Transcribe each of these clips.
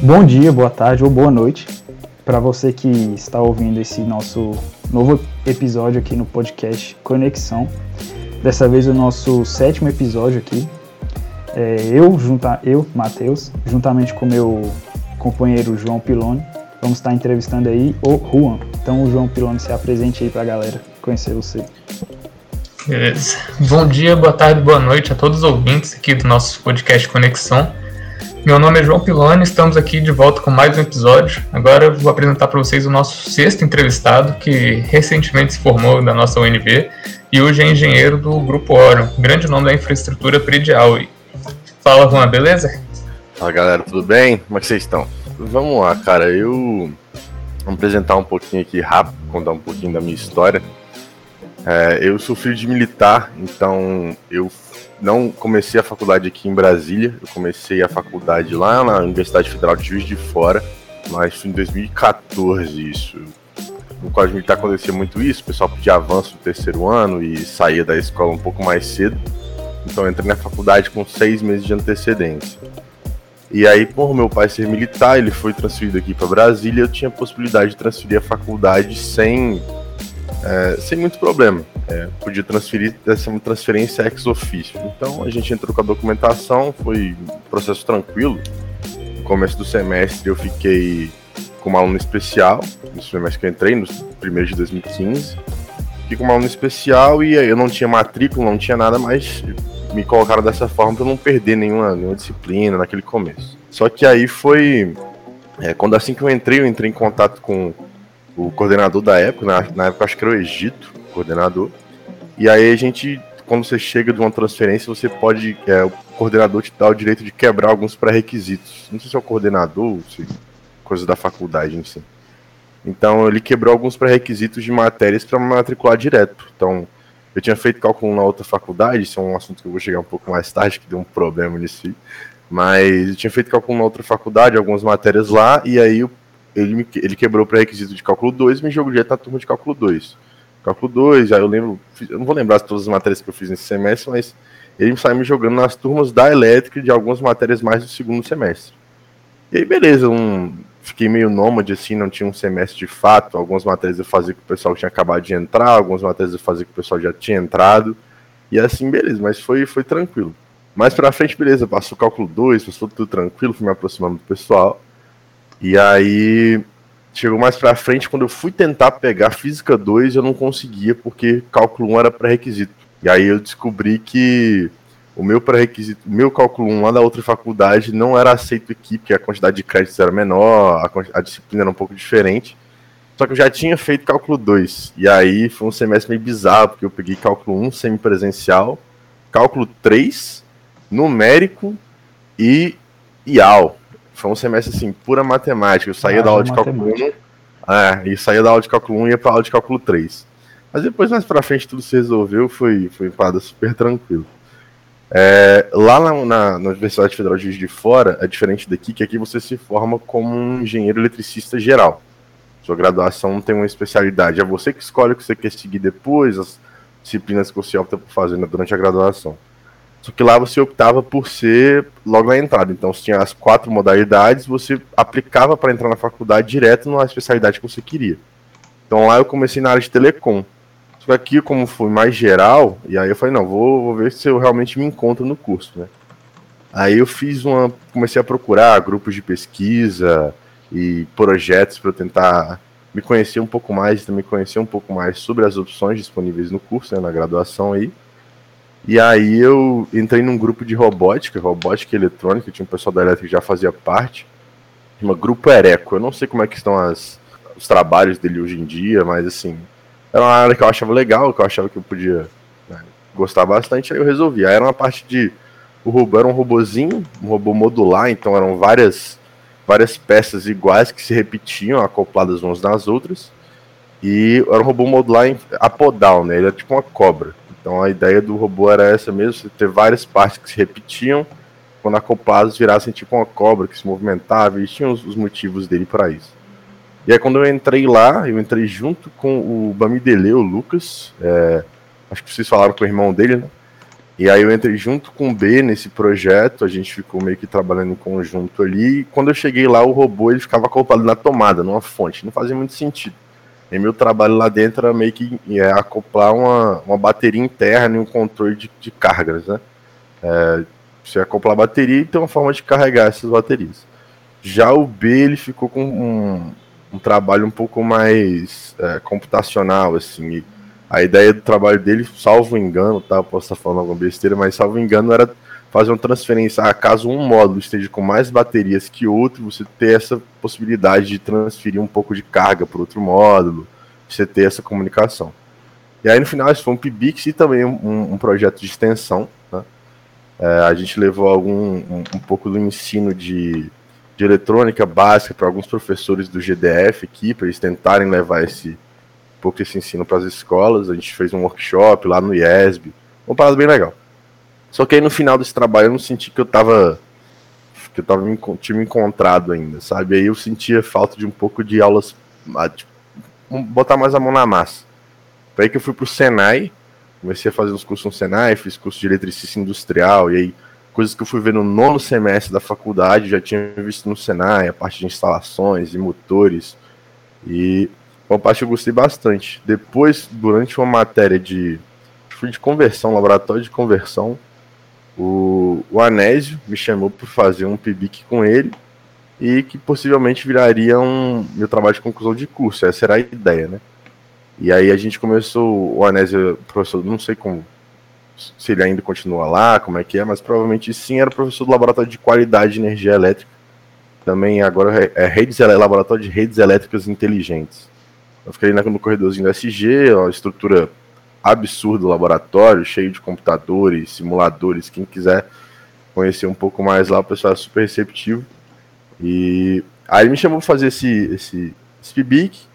Bom dia, boa tarde ou boa noite para você que está ouvindo esse nosso novo episódio aqui no podcast Conexão. Dessa vez o nosso 7º episódio aqui. Eu, Matheus, juntamente com meu companheiro João Piloni, vamos estar entrevistando aí o Juan. Então o João Piloni se apresente aí para a galera conhecer você. Beleza. Bom dia, boa tarde, boa noite a todos os ouvintes aqui do nosso podcast Conexão. Meu nome é João Piloni, estamos aqui de volta com mais um episódio. Agora eu vou apresentar para vocês o nosso 6º entrevistado, que recentemente se formou da nossa UNB e hoje é engenheiro do Grupo Oro, grande nome da infraestrutura predial. Fala, Juan, beleza? Fala, galera, tudo bem? Como é que vocês estão? Vamos lá, cara, eu vou apresentar um pouquinho aqui rápido, contar um pouquinho da minha história. Eu sou filho de militar, então eu não comecei a faculdade aqui em Brasília, eu comecei a faculdade lá na Universidade Federal de Juiz de Fora, mas foi em 2014 isso. No colégio militar acontecia muito isso, o pessoal pedia avanço no terceiro ano e saía da escola um pouco mais cedo, então eu entrei na faculdade com 6 meses de antecedência. E aí, por meu pai ser militar, ele foi transferido aqui para Brasília, eu tinha a possibilidade de transferir a faculdade sem muito problema. Podia transferir, essa transferência ex officio. Então a gente entrou com a documentação, foi um processo tranquilo. No começo do semestre eu fiquei como aluno especial, no semestre que eu entrei, no primeiro de 2015. Fiquei como aluno especial e eu não tinha matrícula, não tinha nada, mas me colocaram dessa forma para não perder nenhuma disciplina naquele começo. Só que aí foi... quando assim que eu entrei em contato com o coordenador da época, na época acho que era o Egito, o coordenador, e aí a gente, quando você chega de uma transferência, você pode, o coordenador te dá o direito de quebrar alguns pré-requisitos, não sei se é o coordenador ou se coisa da faculdade em si. Então ele quebrou alguns pré-requisitos de matérias para me matricular direto. Então eu tinha feito cálculo na outra faculdade, isso é um assunto que eu vou chegar um pouco mais tarde, que deu um problema nisso, mas eu tinha feito cálculo na outra faculdade, algumas matérias lá, e aí ele quebrou o pré-requisito de cálculo 2 e me jogou direto na turma de cálculo 2. Cálculo 2, aí eu lembro, eu não vou lembrar todas as matérias que eu fiz nesse semestre, mas ele saiu me jogando nas turmas da elétrica de algumas matérias mais do segundo semestre. E aí, beleza, fiquei meio nômade assim, não tinha um semestre de fato, algumas matérias eu fazia com o pessoal que tinha acabado de entrar, algumas matérias eu fazia com o pessoal que já tinha entrado, e assim, beleza, mas foi tranquilo. Mais pra frente, beleza, passou o cálculo 2, passou tudo tranquilo, fui me aproximando do pessoal. E aí, chegou mais pra frente, quando eu fui tentar pegar Física 2, eu não conseguia, porque Cálculo 1 era pré-requisito. E aí eu descobri que o meu pré-requisito, o meu Cálculo 1 lá da outra faculdade não era aceito aqui, porque a quantidade de créditos era menor, a disciplina era um pouco diferente. Só que eu já tinha feito Cálculo 2. E aí foi um semestre meio bizarro, porque eu peguei Cálculo 1 semipresencial, Cálculo 3, Numérico e IAL. Foi um semestre, assim, pura matemática. Eu saía da aula de cálculo 1, e ia pra aula de cálculo 3. Mas depois, mais pra frente, tudo se resolveu, foi parada super tranquilo. Lá na Universidade Federal de Juiz de Fora, é diferente daqui, que aqui você se forma como um engenheiro eletricista geral. Sua graduação não tem uma especialidade. É você que escolhe o que você quer seguir depois, as disciplinas que você opta por fazer durante a graduação. Só que lá você optava por ser logo na entrada. Então, você tinha as 4 modalidades, você aplicava para entrar na faculdade direto na especialidade que você queria. Então, lá eu comecei na área de telecom. Só que aqui, como foi mais geral, e aí eu falei, não, vou ver se eu realmente me encontro no curso, né? Aí eu comecei a procurar grupos de pesquisa e projetos para eu tentar me conhecer um pouco mais, também conhecer um pouco mais sobre as opções disponíveis no curso, né, na graduação aí. E aí eu entrei num grupo de robótica e eletrônica, tinha um pessoal da Elétrica que já fazia parte, chama Grupo Ereco. Eu não sei como é que estão os trabalhos dele hoje em dia, mas assim, era uma área que eu achava legal, que eu achava que eu podia, né, gostar bastante, aí eu resolvi. Aí era uma parte de... O robô era um robozinho, um robô modular, então eram várias peças iguais que se repetiam, acopladas umas nas outras, e era um robô modular apodal, né, ele era tipo uma cobra. Então a ideia do robô era essa mesmo, você ter várias partes que se repetiam, quando acoplados virassem tipo uma cobra que se movimentava, e tinha os motivos dele para isso. E aí quando eu entrei lá, eu entrei junto com o Bamidele, o Lucas, acho que vocês falaram com o irmão dele, né? E aí eu entrei junto com o B nesse projeto, a gente ficou meio que trabalhando em conjunto ali, e quando eu cheguei lá, o robô ele ficava acoplado na tomada, numa fonte, não fazia muito sentido. E meu trabalho lá dentro era meio que acoplar uma bateria interna e um controle de cargas, né? Você acoplar a bateria e tem uma forma de carregar essas baterias. Já o B, ele ficou com um trabalho um pouco mais computacional, assim, e a ideia do trabalho dele, salvo engano, tá? Eu posso estar falando alguma besteira, mas salvo engano era fazer uma transferência. Caso um módulo esteja com mais baterias que outro, você ter essa possibilidade de transferir um pouco de carga para outro módulo, você ter essa comunicação. E aí no final isso foi um PBIX e também um projeto de extensão, né? A gente levou um pouco do ensino de eletrônica básica para alguns professores do GDF aqui, para eles tentarem levar um pouco esse ensino para as escolas. A gente fez um workshop lá no IESB, uma parada bem legal. Só que aí no final desse trabalho eu não senti que eu tinha me encontrado ainda, sabe? Aí eu sentia falta de um pouco de aulas, tipo, botar mais a mão na massa. Foi aí que eu fui pro Senai, comecei a fazer uns cursos no Senai, fiz curso de eletricista industrial, e aí coisas que eu fui ver no nono semestre da faculdade, eu já tinha visto no Senai, a parte de instalações e motores, e foi uma parte que eu gostei bastante. Depois, durante uma matéria de conversão, laboratório de conversão, o Anésio me chamou para fazer um PBIC com ele e que possivelmente viraria meu trabalho de conclusão de curso. Essa era a ideia, né? E aí a gente começou, o Anésio, professor, não sei como, se ele ainda continua lá, como é que é, mas provavelmente sim, era professor do laboratório de qualidade de energia elétrica, também agora laboratório de redes elétricas inteligentes. Eu fiquei ali no corredorzinho do SG, uma estrutura absurdo o laboratório, cheio de computadores, simuladores, quem quiser conhecer um pouco mais lá, o pessoal é super receptivo. E aí ele me chamou para fazer esse PBIC,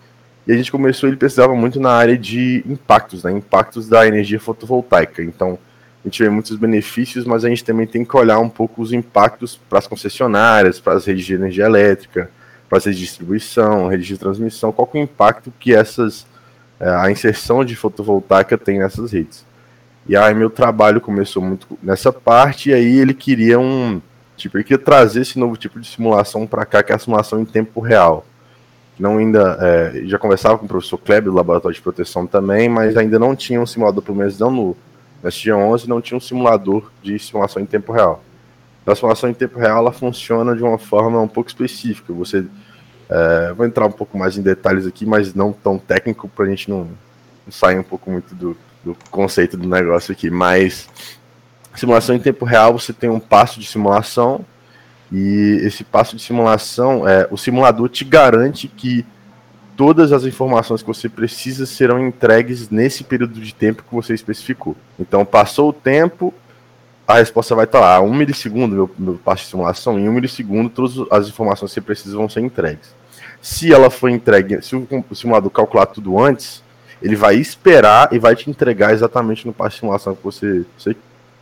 e a gente começou, ele pesquisava muito na área de impactos, né? Impactos da energia fotovoltaica. Então, a gente vê muitos benefícios, mas a gente também tem que olhar um pouco os impactos para as concessionárias, para as redes de energia elétrica, para as redes de distribuição, redes de transmissão, qual que é o impacto que a inserção de fotovoltaica tem nessas redes. E aí meu trabalho começou muito nessa parte, e aí ele queria trazer esse novo tipo de simulação para cá, que é a simulação em tempo real. Já conversava com o professor Kleber do Laboratório de Proteção também, mas ainda não tinha um simulador, pelo menos não no SG11, não tinha um simulador de simulação em tempo real. Então, a simulação em tempo real ela funciona de uma forma um pouco específica, vou entrar um pouco mais em detalhes aqui, mas não tão técnico para a gente não sair um pouco muito do conceito do negócio aqui, mas simulação em tempo real, você tem um passo de simulação e esse passo de simulação, o simulador te garante que todas as informações que você precisa serão entregues nesse período de tempo que você especificou. Então passou o tempo, a resposta vai estar lá, 1 milissegundo, meu passo de simulação, em 1 milissegundo todas as informações que você precisa vão ser entregues. Se ela for entregue, se o simulador calcular tudo antes, ele vai esperar e vai te entregar exatamente no passo de simulação que você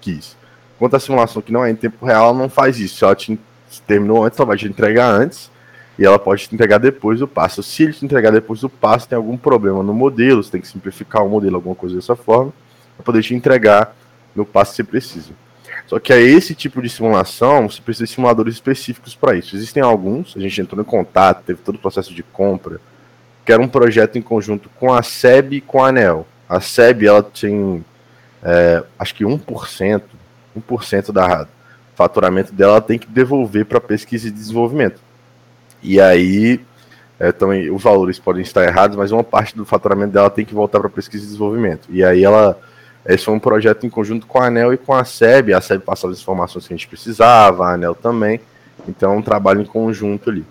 quis. Quanto à simulação que não é em tempo real, ela não faz isso. Se ela se terminou antes, ela vai te entregar antes e ela pode te entregar depois do passo. Se ele te entregar depois do passo, tem algum problema no modelo, você tem que simplificar o modelo, alguma coisa dessa forma, para poder te entregar no passo que você precisa. Só que esse tipo de simulação, você precisa de simuladores específicos para isso. Existem alguns, a gente entrou em contato, teve todo o processo de compra, que era um projeto em conjunto com a SEB e com a ANEEL. A SEB, ela tem, acho que 1% do faturamento dela, ela tem que devolver para pesquisa e desenvolvimento. E aí, também os valores podem estar errados, mas uma parte do faturamento dela tem que voltar para pesquisa e desenvolvimento. E aí esse foi um projeto em conjunto com a ANEEL e com a SEB. A SEB passava as informações que a gente precisava, a ANEEL também. Então, um trabalho em conjunto ali.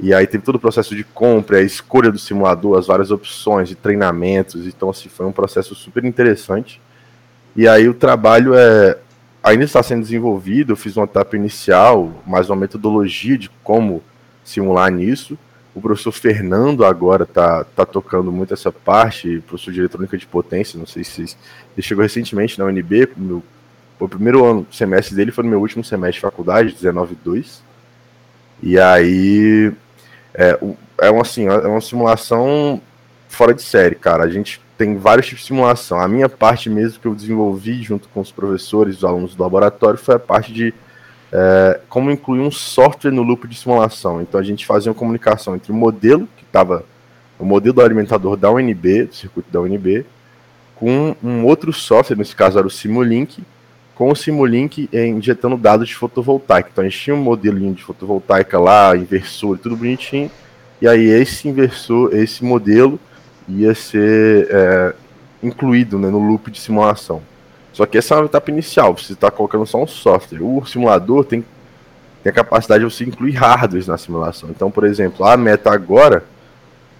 E aí teve todo o processo de compra, a escolha do simulador, as várias opções de treinamentos. Então, assim, foi um processo super interessante. E aí o trabalho ainda está sendo desenvolvido. Eu fiz uma etapa inicial, mais uma metodologia de como simular nisso. O professor Fernando agora está tocando muito essa parte, professor de eletrônica de potência, não sei se ele chegou recentemente na UNB, o primeiro ano, o semestre dele foi no meu último semestre de faculdade, 19/2, e aí é uma simulação fora de série, cara. A gente tem vários tipos de simulação. A minha parte mesmo que eu desenvolvi junto com os professores, os alunos do laboratório, foi a parte de como incluir um software no loop de simulação. Então a gente fazia uma comunicação entre o modelo, que estava o modelo do alimentador da UNB, do circuito da UNB, com um outro software, nesse caso era o Simulink, com o Simulink injetando dados de fotovoltaica. Então a gente tinha um modelinho de fotovoltaica lá, inversor, tudo bonitinho, e aí esse inversor, esse modelo ia ser incluído, né, no loop de simulação. Só que essa é uma etapa inicial, você está colocando só um software. O simulador tem a capacidade de você incluir hardwares na simulação. Então, por exemplo, a meta agora,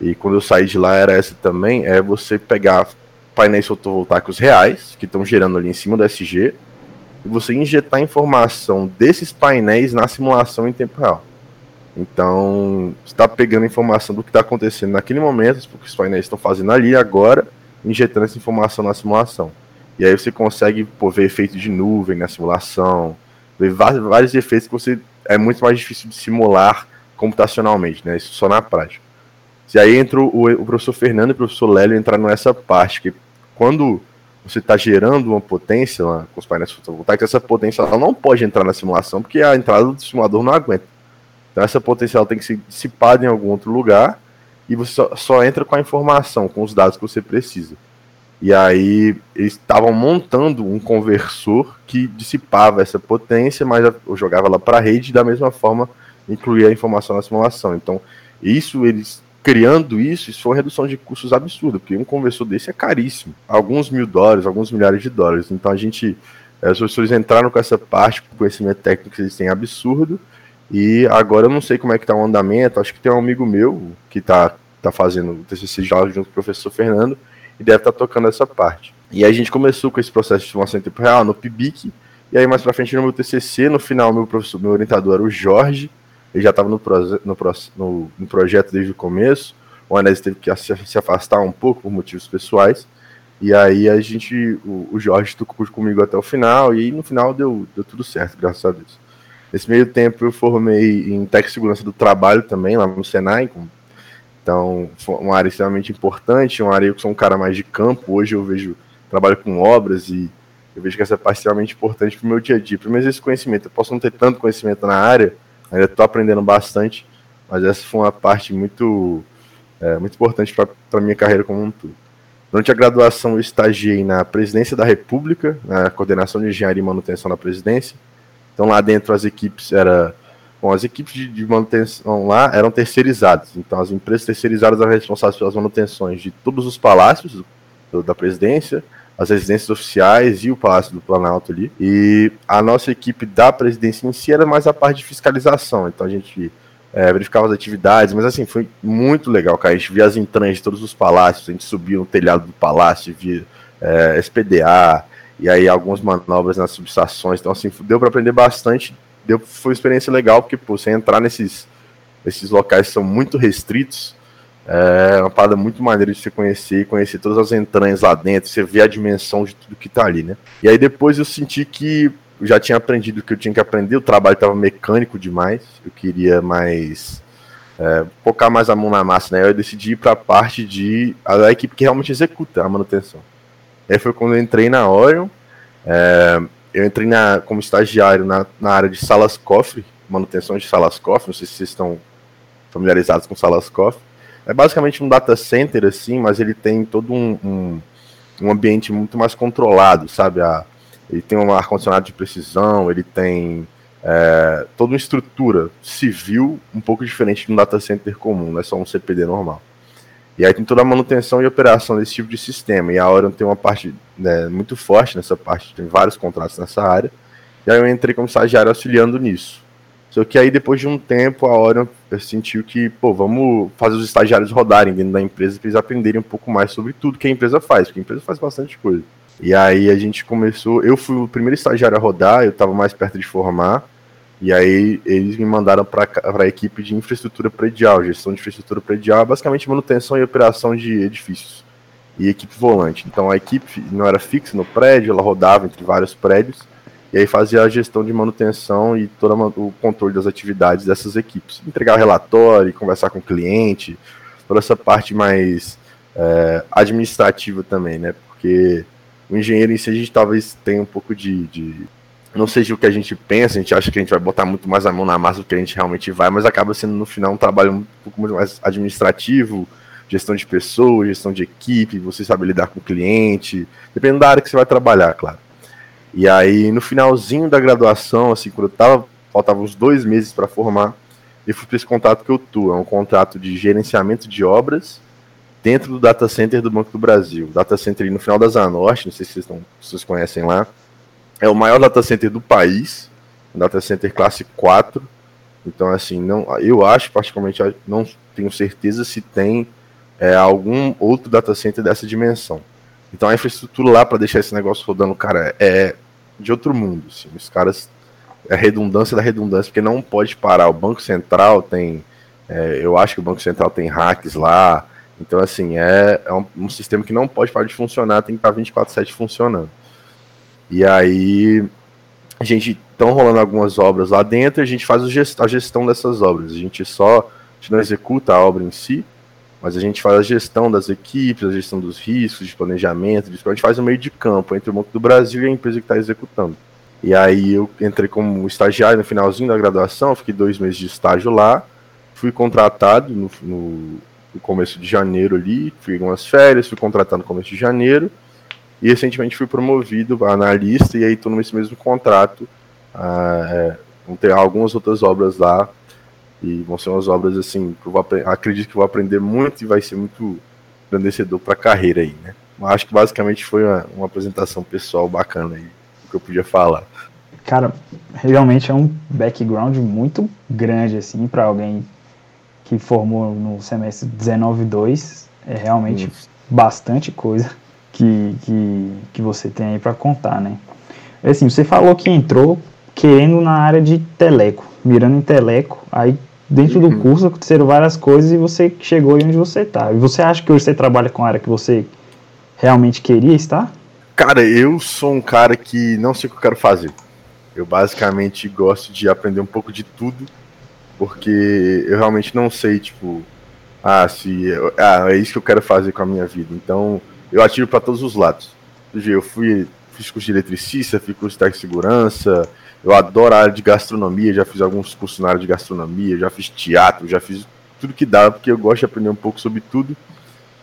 e quando eu saí de lá era essa também, é você pegar painéis fotovoltaicos reais, que estão gerando ali em cima do SG, e você injetar informação desses painéis na simulação em tempo real. Então, você está pegando informação do que está acontecendo naquele momento, porque os painéis estão fazendo ali agora, injetando essa informação na simulação. E aí você consegue ver efeitos de nuvem na simulação, ver vários efeitos que é muito mais difícil de simular computacionalmente, né? Isso só na prática. E aí entra o professor Fernando e o professor Lélio entraram nessa parte, que quando você está gerando uma potência lá, com os painéis fotovoltaicos, essa potência ela não pode entrar na simulação, porque a entrada do simulador não aguenta. Então essa potência tem que ser dissipada em algum outro lugar, e você só entra com a informação, com os dados que você precisa. E aí eles estavam montando um conversor que dissipava essa potência, mas eu jogava ela para a rede e da mesma forma incluía a informação na simulação. Então eles criando isso foi uma redução de custos absurda, porque um conversor desse é caríssimo, alguns mil dólares, alguns milhares de dólares. Então os professores entraram com essa parte, com conhecimento técnico que eles têm absurdo, e agora eu não sei como é que está o andamento, acho que tem um amigo meu que está fazendo o TCC junto com o professor Fernando, e deve estar tocando essa parte. E aí a gente começou com esse processo de simulação em tempo real no PIBIC, e aí mais pra frente no meu TCC, no final meu orientador era o Jorge, ele já estava no projeto desde o começo, o Anésio teve que se afastar um pouco por motivos pessoais, e aí o Jorge tocou comigo até o final, e aí no final deu tudo certo, graças a Deus. Nesse meio tempo eu formei em Tec Segurança do Trabalho também, lá no Senai, então, uma área extremamente importante, uma área que eu sou um cara mais de campo. Hoje eu trabalho com obras e eu vejo que essa parte é extremamente importante para o meu dia a dia. Pelo menos esse conhecimento, eu posso não ter tanto conhecimento na área, ainda estou aprendendo bastante, mas essa foi uma parte muito, muito importante para a minha carreira como um todo. Durante a graduação eu estagiei na Presidência da República, na Coordenação de Engenharia e Manutenção da Presidência. Então lá dentro as equipes as equipes de manutenção lá eram terceirizadas, então as empresas terceirizadas eram responsáveis pelas manutenções de todos os palácios da presidência, as residências oficiais e o Palácio do Planalto ali, e a nossa equipe da presidência em si era mais a parte de fiscalização, então a gente verificava as atividades, mas assim, foi muito legal, cara, a gente via as entranhas de todos os palácios, a gente subia no telhado do palácio, via SPDA, e aí algumas manobras nas subestações, então assim, deu para aprender bastante. Foi uma experiência legal, porque você entrar nesses locais que são muito restritos, é uma parada muito maneira de você conhecer todas as entranhas lá dentro, você vê a dimensão de tudo que tá ali, né? E aí depois eu senti que eu já tinha aprendido o que eu tinha que aprender, o trabalho estava mecânico demais, eu queria mais focar mais a mão na massa, né? Eu decidi ir para a parte da equipe que realmente executa a manutenção. Aí foi quando eu entrei na Orion, eu entrei como estagiário na área de salas-cofre, manutenção de salas-cofre, não sei se vocês estão familiarizados com salas-cofre. É basicamente um data center, assim, mas ele tem todo um ambiente muito mais controlado, sabe? Ele tem um ar-condicionado de precisão, ele tem toda uma estrutura civil um pouco diferente de um data center comum, não é só um CPD normal. E aí tem toda a manutenção e operação desse tipo de sistema. E a Orion tem uma parte muito forte nessa parte, tem vários contratos nessa área. E aí eu entrei como estagiário auxiliando nisso. Só que aí depois de um tempo a Orion sentiu que, vamos fazer os estagiários rodarem dentro da empresa para eles aprenderem um pouco mais sobre tudo que a empresa faz, porque a empresa faz bastante coisa. E aí a gente começou, eu fui o primeiro estagiário a rodar, eu estava mais perto de formar. E aí eles me mandaram para a equipe de infraestrutura predial, gestão de infraestrutura predial, basicamente manutenção e operação de edifícios e equipe volante. Então a equipe não era fixa no prédio, ela rodava entre vários prédios e aí fazia a gestão de manutenção e todo o controle das atividades dessas equipes. Entregar relatório, conversar com o cliente, toda essa parte mais administrativa também, né? Porque o engenheiro em si a gente talvez tenha um pouco de... Não seja o que a gente pensa, a gente acha que a gente vai botar muito mais a mão na massa do que a gente realmente vai, mas acaba sendo no final um trabalho um pouco mais administrativo, gestão de pessoas, gestão de equipe, você sabe lidar com o cliente, dependendo da área que você vai trabalhar, claro. E aí, no finalzinho da graduação, assim, quando eu tava, faltavam uns 2 meses para formar, eu fui para esse contrato que eu tô, é um contrato de gerenciamento de obras dentro do data center do Banco do Brasil. Data center no final da Zana Norte, não sei se vocês conhecem lá. É o maior data center do país, um data center classe 4. Então, assim, não, eu acho, particularmente, não tenho certeza se tem algum outro data center dessa dimensão. Então, a infraestrutura lá para deixar esse negócio rodando, cara, é de outro mundo. Assim, os caras, é a redundância da redundância, porque não pode parar. O Banco Central tem, eu acho que o Banco Central tem hacks lá. Então, assim, é um sistema que não pode parar de funcionar, tem que estar 24/7 funcionando. E aí, a gente estão rolando algumas obras lá dentro, a gente faz a gestão dessas obras. A gente não executa a obra em si, mas a gente faz a gestão das equipes, a gestão dos riscos, de planejamento, a gente faz o meio de campo entre o Banco do Brasil e a empresa que está executando. E aí eu entrei como estagiário no finalzinho da graduação, fiquei 2 meses de estágio lá, fui contratado no começo de janeiro ali, fui em umas férias, fui contratado no começo de janeiro, e recentemente fui promovido a analista, e aí estou nesse mesmo contrato. Vão ter algumas outras obras lá, e vão ser umas obras assim, que eu acredito que vou aprender muito e vai ser muito engrandecedor para a carreira aí, né? Acho que basicamente foi uma apresentação pessoal bacana aí, que eu podia falar. Cara, realmente é um background muito grande, assim, para alguém que formou no semestre 19/2, é realmente bastante coisa. Que você tem aí para contar, né? Assim, você falou que entrou querendo na área de teleco, mirando em teleco, aí dentro do curso aconteceram várias coisas e você chegou aí onde você tá. E você acha que hoje você trabalha com a área que você realmente queria estar? Cara, eu sou um cara que não sei o que eu quero fazer. Eu basicamente gosto de aprender um pouco de tudo, porque eu realmente não sei, tipo, é isso que eu quero fazer com a minha vida. Então, eu atiro para todos os lados. Eu fiz curso de eletricista, fiz curso de técnico de segurança, eu adoro a área de gastronomia, já fiz alguns cursos na área de gastronomia, já fiz teatro, já fiz tudo que dá, porque eu gosto de aprender um pouco sobre tudo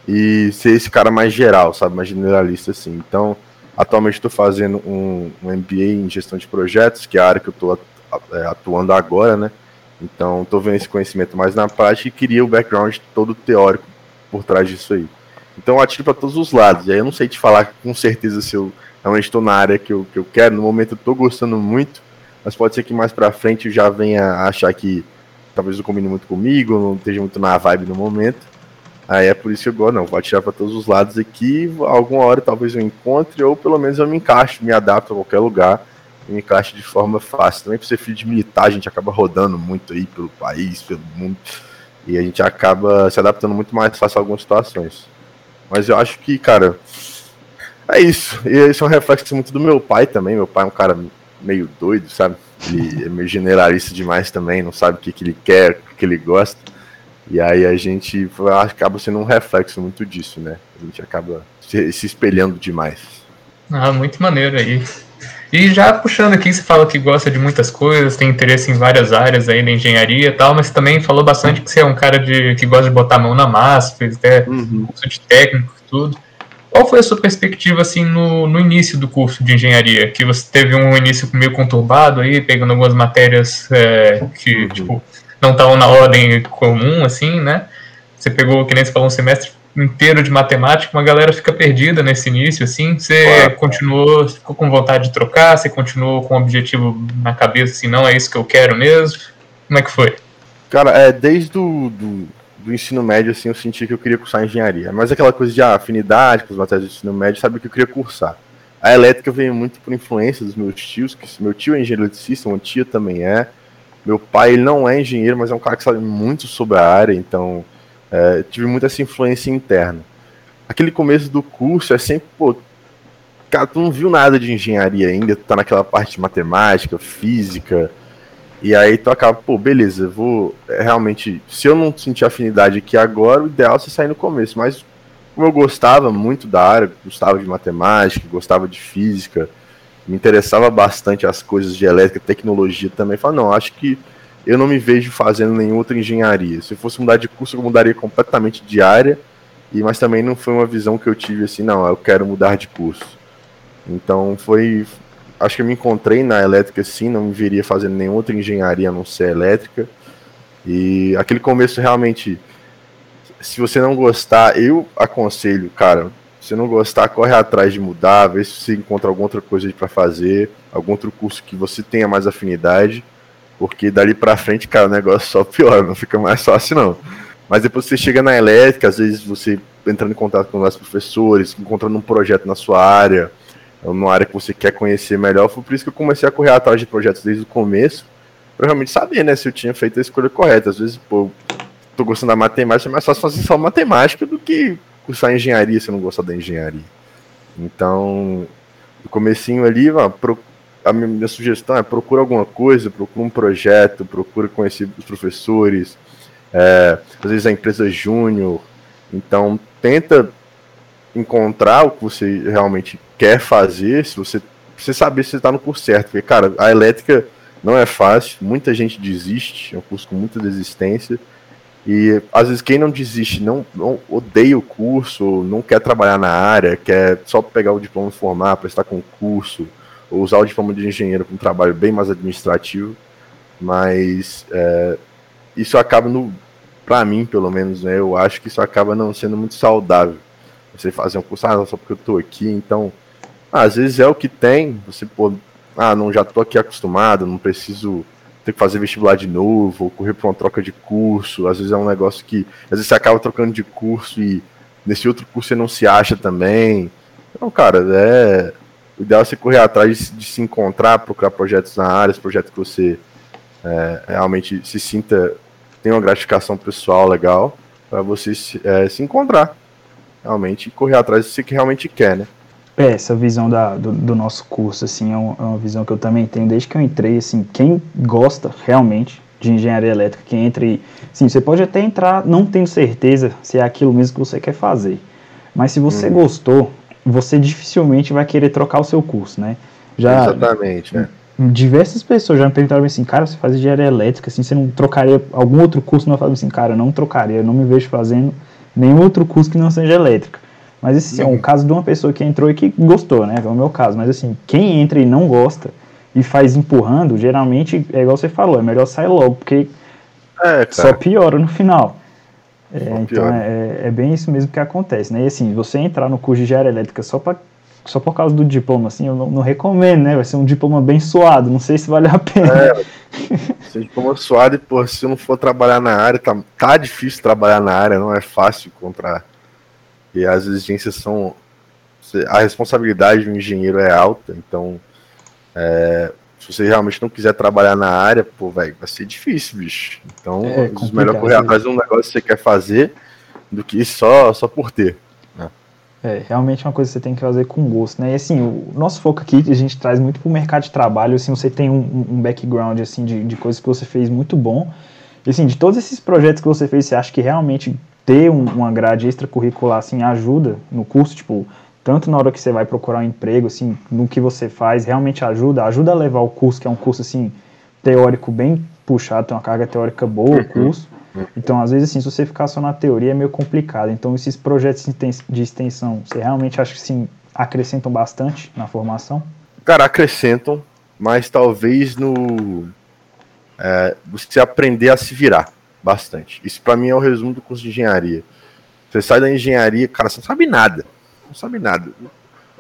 e ser esse cara mais geral, sabe, mais generalista, assim. Então, atualmente estou fazendo um MBA em gestão de projetos, que é a área que eu estou atuando agora, né? Então, estou vendo esse conhecimento mais na prática e queria o background todo teórico por trás disso aí. Então eu atiro para todos os lados, e aí eu não sei te falar com certeza se eu realmente estou na área que eu quero. No momento eu estou gostando muito, mas pode ser que mais para frente eu já venha achar que talvez não combine muito comigo, não esteja muito na vibe no momento. Aí é por isso que eu gosto, vou atirar para todos os lados aqui, alguma hora talvez eu encontre, ou pelo menos eu me encaixo, me adapto a qualquer lugar, me encaixo de forma fácil. Também por ser filho de militar, a gente acaba rodando muito aí pelo país, pelo mundo, e a gente acaba se adaptando muito mais fácil a algumas situações. Mas eu acho que, cara, é isso. E esse é um reflexo muito do meu pai também. Meu pai é um cara meio doido, sabe? Ele é meio generalista demais também, não sabe o que ele quer, o que ele gosta. E aí a gente acaba sendo um reflexo muito disso, né? A gente acaba se espelhando demais. Ah, muito maneiro aí. E já puxando aqui, você fala que gosta de muitas coisas, tem interesse em várias áreas aí da engenharia e tal, mas também falou bastante que você é um cara que gosta de botar a mão na massa, fez até curso de técnico e tudo. Qual foi a sua perspectiva, assim, no início do curso de engenharia? Que você teve um início meio conturbado aí, pegando algumas matérias que, tipo, não estavam na ordem comum, assim, né? Você pegou, que nem você falou, um semestre inteiro de matemática, uma galera fica perdida nesse início, assim. Você ficou com vontade de trocar? Você continuou com o objetivo na cabeça, assim, não é isso que eu quero mesmo? Como é que foi? Cara, desde do ensino médio, assim, eu senti que eu queria cursar engenharia. Mas aquela coisa de afinidade com as matérias do ensino médio, sabe, que eu queria cursar. A elétrica veio muito por influência dos meus tios, que meu tio é engenheiro eletricista, uma tia também é. Meu pai, ele não é engenheiro, mas é um cara que sabe muito sobre a área, então... tive muito essa influência interna. Aquele começo do curso é sempre, pô, cara, tu não viu nada de engenharia ainda, tu tá naquela parte de matemática, física, e aí tu acaba, pô, beleza, eu vou, realmente, se eu não sentir afinidade aqui agora, o ideal é você sair no começo, mas como eu gostava muito da área, gostava de matemática, gostava de física, me interessava bastante as coisas de elétrica, tecnologia também, falei, não, acho que eu não me vejo fazendo nenhuma outra engenharia, se eu fosse mudar de curso, eu mudaria completamente de área, mas também não foi uma visão que eu tive assim, não, eu quero mudar de curso. Então foi, acho que eu me encontrei na elétrica sim, não me veria fazendo nenhuma outra engenharia a não ser elétrica, e aquele começo realmente, se você não gostar, eu aconselho, cara, se não gostar, corre atrás de mudar, vê se você encontra alguma outra coisa para fazer, algum outro curso que você tenha mais afinidade, porque dali pra frente, cara, o negócio só piora, não fica mais fácil não. Mas depois você chega na elétrica, às vezes você entrando em contato com os professores, encontrando um projeto na sua área, numa área que você quer conhecer melhor, foi por isso que eu comecei a correr atrás de projetos desde o começo, pra realmente saber, né, se eu tinha feito a escolha correta. Às vezes, pô, tô gostando da matemática, é mais fácil fazer só matemática do que cursar engenharia se eu não gostar da engenharia. Então, no comecinho ali, a minha sugestão é procura alguma coisa, procura um projeto, procura conhecer os professores, às vezes a empresa júnior, então tenta encontrar o que você realmente quer fazer, se você saber se você está no curso certo, porque cara, a elétrica não é fácil, muita gente desiste, é um curso com muita desistência, e às vezes quem não desiste, não odeia o curso, ou não quer trabalhar na área, quer só pegar o diploma e formar, prestar concurso, ou usar o diploma de engenheiro para um trabalho bem mais administrativo, mas isso acaba pra mim, pelo menos, né, eu acho que isso acaba não sendo muito saudável. Você fazer um curso, só porque eu tô aqui, então... às vezes é o que tem, você pode... não, já tô aqui acostumado, não preciso ter que fazer vestibular de novo, ou correr pra uma troca de curso, às vezes é um negócio que... às vezes você acaba trocando de curso e nesse outro curso você não se acha também. Então, cara, o ideal é você correr atrás de se encontrar, procurar projetos na área, projetos que você realmente se sinta... tem uma gratificação pessoal legal para você se encontrar realmente e correr atrás do que realmente quer, né? Essa visão do nosso curso, assim, é uma visão que eu também tenho desde que eu entrei, assim, quem gosta realmente de engenharia elétrica, quem entra e, assim, você pode até entrar não tendo certeza se é aquilo mesmo que você quer fazer, mas se você gostou, você dificilmente vai querer trocar o seu curso, né? Exatamente, né? Diversas pessoas já me perguntaram assim, cara, você faz engenharia elétrica, assim, você não trocaria algum outro curso? Eu falo assim, cara, eu não trocaria, eu não me vejo fazendo nenhum outro curso que não seja elétrica. Mas esse é um caso de uma pessoa que entrou e que gostou, né, é o meu caso, mas assim, quem entra e não gosta e faz empurrando, geralmente, é igual você falou, é melhor sair logo, porque só piora no final. Então, é bem isso mesmo que acontece, né, e assim, você entrar no curso de engenharia elétrica só por causa do diploma, assim, eu não recomendo, né? Vai ser um diploma bem suado, não sei se vale a pena. Se o diploma suado, e, pô, se eu não for trabalhar na área, tá difícil trabalhar na área, não é fácil encontrar. E as exigências são... a responsabilidade do engenheiro é alta, então, se você realmente não quiser trabalhar na área, pô, velho, vai ser difícil, bicho. Então, é melhor correr atrás de um negócio que você quer fazer do que só por ter. Realmente é uma coisa que você tem que fazer com gosto, né? E assim, o nosso foco aqui, a gente traz muito pro mercado de trabalho, assim, você tem um background, assim, de coisas que você fez muito bom. E assim, de todos esses projetos que você fez, você acha que realmente ter uma grade extracurricular, assim, ajuda no curso? Tipo, tanto na hora que você vai procurar um emprego, assim, no que você faz, realmente ajuda a levar o curso, que é um curso, assim, teórico bem puxado, tem uma carga teórica boa, o curso. Então, às vezes, assim, se você ficar só na teoria é meio complicado. Então, esses projetos de extensão, você realmente acha que, sim, acrescentam bastante na formação? Cara, acrescentam, mas talvez você aprender a se virar bastante. Isso, pra mim, é o resumo do curso de engenharia. Você sai da engenharia, cara, você não sabe nada.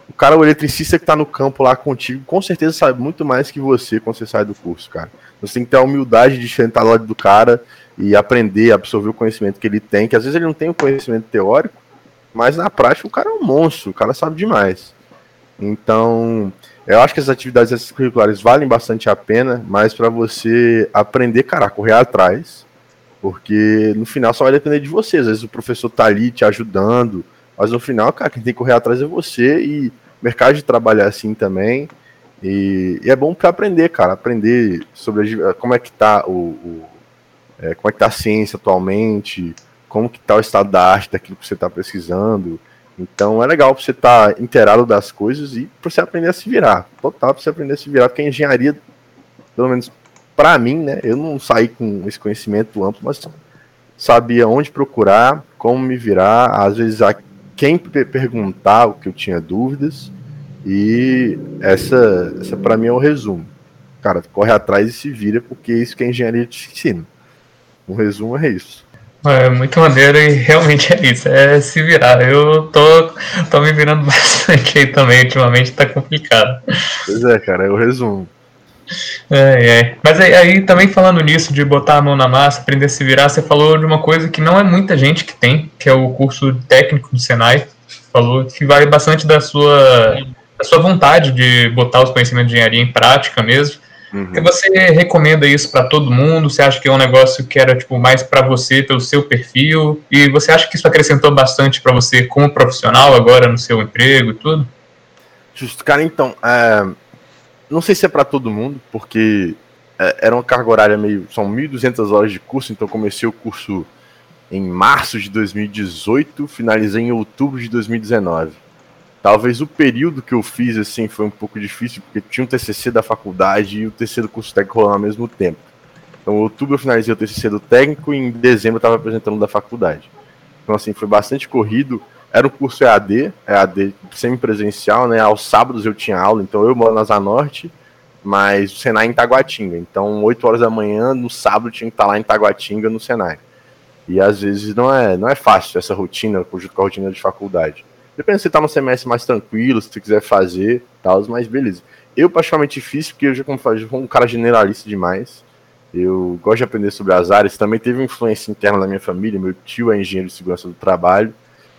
O cara, o eletricista que tá no campo lá contigo, com certeza sabe muito mais que você quando você sai do curso, cara. Você tem que ter a humildade de sentar ao lado do cara e aprender, absorver o conhecimento que ele tem, que às vezes ele não tem o conhecimento teórico, mas na prática o cara é um monstro, o cara sabe demais. Então, eu acho que as atividades extracurriculares valem bastante a pena, mas para você aprender, cara, correr atrás, porque no final só vai depender de você. Às vezes o professor tá ali te ajudando, mas no final, cara, quem tem que correr atrás é você, e mercado de trabalho é assim também. E é bom para aprender, cara, aprender sobre como é que tá como é que tá a ciência atualmente, como que tá o estado da arte daquilo que você está pesquisando. Então é legal para você estar inteirado das coisas e para você aprender a se virar. Total, para você aprender a se virar, porque a engenharia, pelo menos para mim, né, eu não saí com esse conhecimento amplo, mas sabia onde procurar, como me virar, às vezes a quem perguntar o que eu tinha dúvidas. E essa para mim é o resumo. Cara, corre atrás e se vira, porque é isso que a engenharia te ensina. O resumo é isso. É muito maneiro e realmente é isso, é se virar. Eu tô me virando bastante aí também, ultimamente tá complicado. Pois é, cara, é o resumo. Mas aí também falando nisso de botar a mão na massa, aprender a se virar, você falou de uma coisa que não é muita gente que tem, que é o curso técnico do Senai. Falou que vai bastante da sua vontade de botar os conhecimentos de engenharia em prática mesmo. Uhum. Você recomenda isso para todo mundo? Você acha que é um negócio que era tipo, mais para você, pelo seu perfil? E você acha que isso acrescentou bastante para você como profissional agora no seu emprego e tudo? Justo, cara, então, não sei se é para todo mundo, porque era uma carga horária meio... São 1.200 horas de curso, então comecei o curso em março de 2018, finalizei em outubro de 2019. Talvez o período que eu fiz assim foi um pouco difícil, porque tinha o TCC da faculdade e o TCC do curso técnico rolando ao mesmo tempo. Então, em outubro eu finalizei o TCC do técnico e em dezembro eu estava apresentando da faculdade. Então, assim, foi bastante corrido. Era um curso EAD semipresencial, né? Aos sábados eu tinha aula, então eu moro na Asa Norte, mas o Senai em Itaguatinga. Então, 8 horas da manhã, no sábado, eu tinha que estar lá em Itaguatinga, no Senai. E, às vezes, não é fácil essa rotina, junto com a rotina de faculdade. Depende se você tá num semestre mais tranquilo, se você quiser fazer, tal, mas beleza. Eu, particularmente, fiz, porque eu já fui um cara generalista demais. Eu gosto de aprender sobre as áreas. Também teve influência interna da minha família. Meu tio é engenheiro de segurança do trabalho.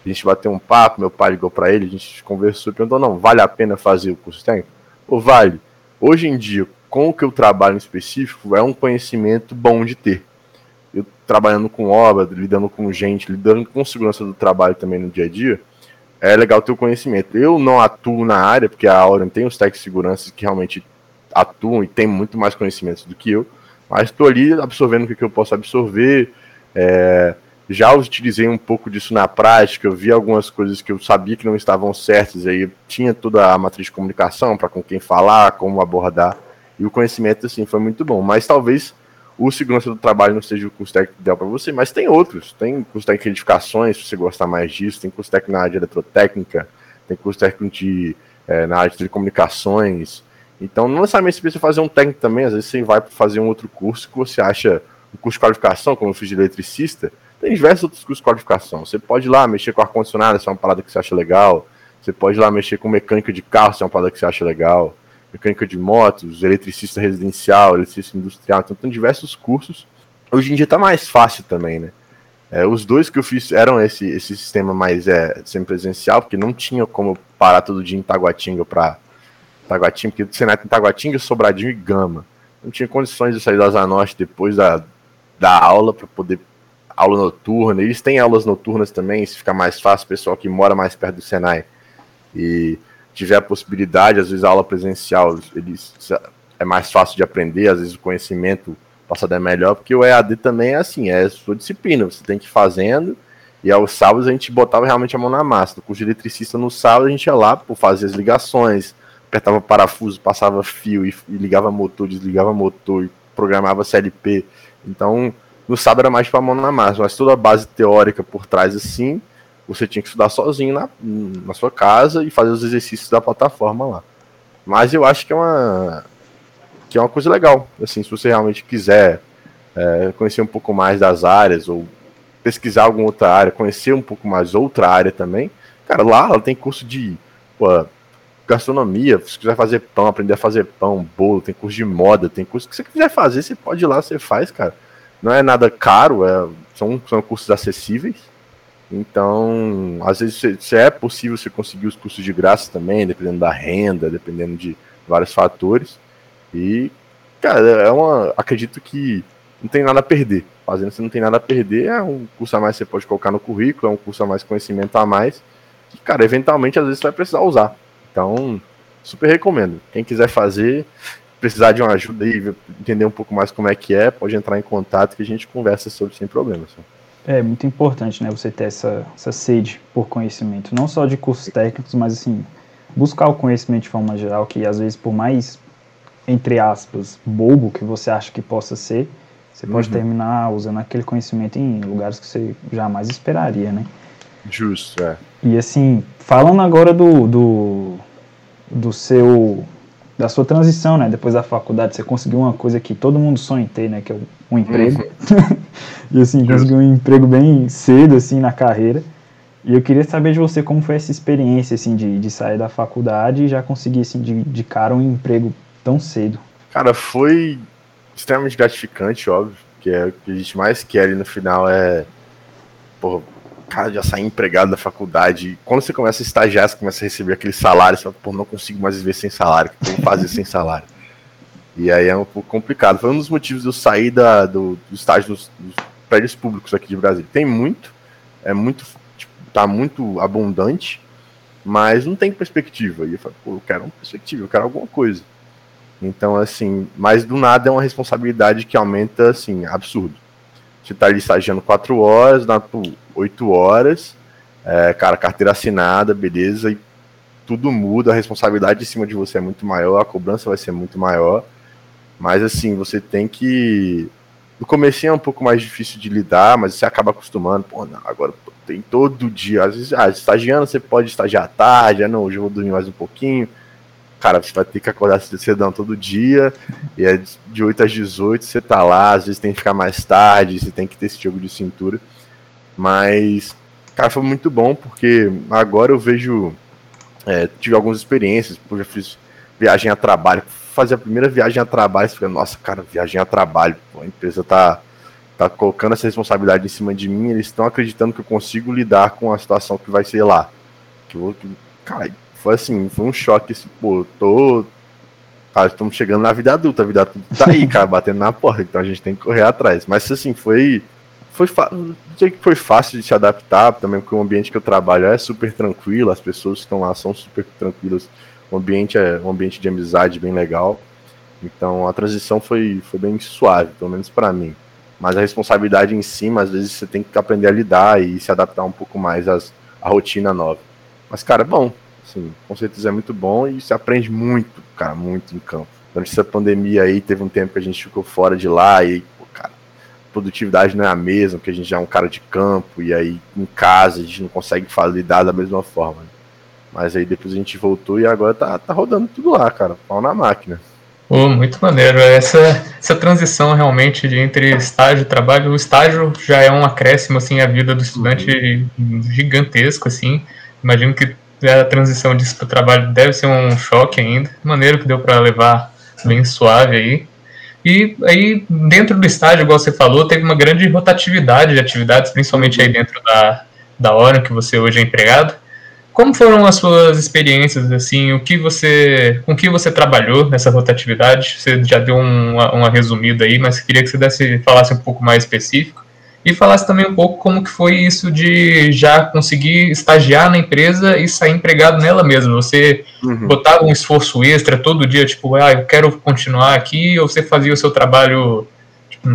A gente bateu um papo, meu pai ligou para ele, a gente conversou e perguntou, não, vale a pena fazer o curso técnico? Ou vale? Hoje em dia, com o que eu trabalho em específico, é um conhecimento bom de ter. Eu trabalhando com obra, lidando com gente, lidando com segurança do trabalho também no dia a dia, é legal ter o conhecimento. Eu não atuo na área, porque a Orion tem os técnicos de segurança que realmente atuam e tem muito mais conhecimento do que eu, mas estou ali absorvendo o que eu posso absorver. Já utilizei um pouco disso na prática, eu vi algumas coisas que eu sabia que não estavam certas, aí eu tinha toda a matriz de comunicação para com quem falar, como abordar, e o conhecimento assim foi muito bom. Mas talvez o segurança do trabalho não seja o curso técnico ideal para você, mas tem outros. Tem curso técnico de edificações, se você gostar mais disso. Tem curso técnico na área de eletrotécnica. Tem curso técnico na área de telecomunicações. Então, não necessariamente você precisa fazer um técnico também. Às vezes você vai fazer um outro curso que você acha um curso de qualificação, como eu fiz de eletricista. Tem diversos outros cursos de qualificação. Você pode ir lá mexer com ar-condicionado, se é uma parada que você acha legal. Você pode ir lá mexer com mecânica de carro, se é uma parada que você acha legal. Mecânica de motos, eletricista residencial, eletricista industrial, então tem diversos cursos. Hoje em dia tá mais fácil também, né? Os dois que eu fiz eram esse sistema mais semipresencial, porque não tinha como parar todo dia em Itaguatinga para Itaguatinga, porque o Senai tem Itaguatinga, Sobradinho e Gama. Não tinha condições de sair da Asa Norte depois da aula para poder aula noturna. Eles têm aulas noturnas também, se fica mais fácil, o pessoal que mora mais perto do Senai e tiver a possibilidade, às vezes a aula presencial é mais fácil de aprender, às vezes o conhecimento passado é melhor, porque o EAD também é assim, é a sua disciplina, você tem que ir fazendo, e aos sábados a gente botava realmente a mão na massa. No curso de eletricista, no sábado, a gente ia lá, fazia as ligações, apertava parafuso, passava fio, e ligava motor, desligava motor, e programava CLP. Então, no sábado era mais para a mão na massa, mas toda a base teórica por trás, assim, você tinha que estudar sozinho na sua casa e fazer os exercícios da plataforma lá. Mas eu acho que é uma coisa legal. Assim, se você realmente quiser conhecer um pouco mais das áreas ou pesquisar alguma outra área, conhecer um pouco mais outra área também, cara, lá ela tem curso de gastronomia, se quiser fazer pão, aprender a fazer pão, bolo, tem curso de moda, tem curso que você quiser fazer, você pode ir lá, você faz, cara. Não é nada caro, são cursos acessíveis. Então, às vezes, se é possível você conseguir os cursos de graça também, dependendo da renda, dependendo de vários fatores. E, cara, acredito que não tem nada a perder. Fazendo você não tem nada a perder, é um curso a mais que você pode colocar no currículo, é um curso a mais, conhecimento a mais, que, cara, eventualmente, às vezes, você vai precisar usar. Então, super recomendo. Quem quiser fazer, precisar de uma ajuda e entender um pouco mais como é que é, pode entrar em contato que a gente conversa sobre sem problemas. É muito importante, né, você ter essa sede por conhecimento, não só de cursos técnicos, mas assim, buscar o conhecimento de forma geral, que às vezes por mais, entre aspas, bobo que você acha que possa ser, você pode terminar usando aquele conhecimento em lugares que você jamais esperaria, né? Justo, é. E assim, falando agora do seu... da sua transição, né, depois da faculdade, você conseguiu uma coisa que todo mundo sonha em ter, né, que é um emprego, e assim, conseguiu um emprego bem cedo, assim, na carreira, e eu queria saber de você como foi essa experiência, assim, de sair da faculdade e já conseguir, assim, de cara um emprego tão cedo. Cara, foi extremamente gratificante, óbvio, que é o que a gente mais quer ali no final, é, pô, cara, já sair empregado da faculdade, quando você começa a estagiar, você começa a receber aquele salário, você fala, pô, não consigo mais viver sem salário, o que eu vou fazer sem salário? E aí é um pouco complicado. Foi um dos motivos de eu sair do estágio dos prédios públicos aqui de Brasília. Tem muito, tipo, tá muito abundante, mas não tem perspectiva. E eu falo, pô, eu quero uma perspectiva, eu quero alguma coisa. Então, assim, mas do nada é uma responsabilidade que aumenta, assim, absurdo. Você tá ali estagiando 4 horas, dá por 8 horas, cara, carteira assinada, beleza, e tudo muda, a responsabilidade em cima de você é muito maior, a cobrança vai ser muito maior, mas assim, você tem que... No comecinho é um pouco mais difícil de lidar, mas você acaba acostumando, pô, não, agora tem todo dia, às vezes, estagiando, você pode estagiar à tarde, não, hoje eu vou dormir mais um pouquinho, cara, você vai ter que acordar cedão todo dia, e é de 8 às 18 você tá lá, às vezes tem que ficar mais tarde, você tem que ter esse jogo de cintura, mas, cara, foi muito bom, porque agora eu vejo, tive algumas experiências, eu já fiz viagem a trabalho, fazer a primeira viagem a trabalho, você fica, nossa, cara, viagem a trabalho, pô, a empresa tá colocando essa responsabilidade em cima de mim, eles estão acreditando que eu consigo lidar com a situação que vai ser lá, cara, foi assim, foi um choque, assim, pô, estamos chegando na vida adulta, a vida adulta tá aí, cara, batendo na porta, então a gente tem que correr atrás, mas assim, foi fácil de se adaptar, também porque o ambiente que eu trabalho é super tranquilo, as pessoas que estão lá são super tranquilas, o ambiente é um ambiente de amizade bem legal, então a transição foi bem suave, pelo menos para mim, mas a responsabilidade em cima, às vezes você tem que aprender a lidar e se adaptar um pouco mais à rotina nova, mas cara, bom, sim, com certeza é muito bom e se aprende muito, cara, muito em campo. Durante essa pandemia aí, teve um tempo que a gente ficou fora de lá e, pô, cara, a produtividade não é a mesma, porque a gente já é um cara de campo e aí em casa a gente não consegue lidar da mesma forma. Né? Mas aí depois a gente voltou e agora tá rodando tudo lá, cara, pau na máquina. Pô, muito maneiro. Essa transição realmente de entre estágio e trabalho, o estágio já é um acréscimo, assim, à vida do estudante gigantesco, assim. Imagino que a transição disso para o trabalho deve ser um choque ainda, maneiro que deu para levar bem suave aí. E aí, dentro do estágio, igual você falou, teve uma grande rotatividade de atividades, principalmente aí dentro da Orion, que você hoje é empregado. Como foram as suas experiências, assim, com que você trabalhou nessa rotatividade? Você já deu uma resumida aí, mas queria que você falasse um pouco mais específico. E falasse também um pouco como que foi isso de já conseguir estagiar na empresa e sair empregado nela mesmo. Você botava um esforço extra todo dia, tipo, eu quero continuar aqui, ou você fazia o seu trabalho tipo,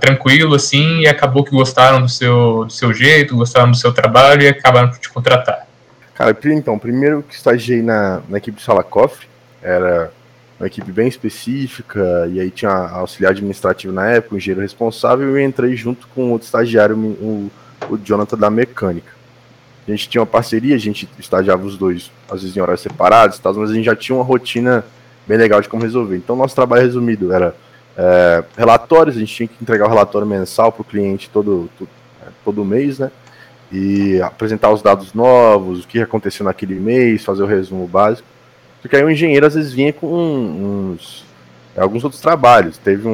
tranquilo, assim, e acabou que gostaram do seu jeito, gostaram do seu trabalho e acabaram por te contratar. Cara, então, primeiro que estagiei na equipe de sala cofre, era uma equipe bem específica, e aí tinha auxiliar administrativo na época, o engenheiro responsável, e eu entrei junto com outro estagiário, o Jonathan da mecânica. A gente tinha uma parceria, a gente estagiava os dois, às vezes em horários separados, tal, mas a gente já tinha uma rotina bem legal de como resolver. Então, nosso trabalho resumido era relatórios, a gente tinha que entregar o relatório mensal para o cliente todo mês, né? E apresentar os dados novos, o que aconteceu naquele mês, fazer o resumo básico. Porque aí o engenheiro às vezes vinha com alguns outros trabalhos. Teve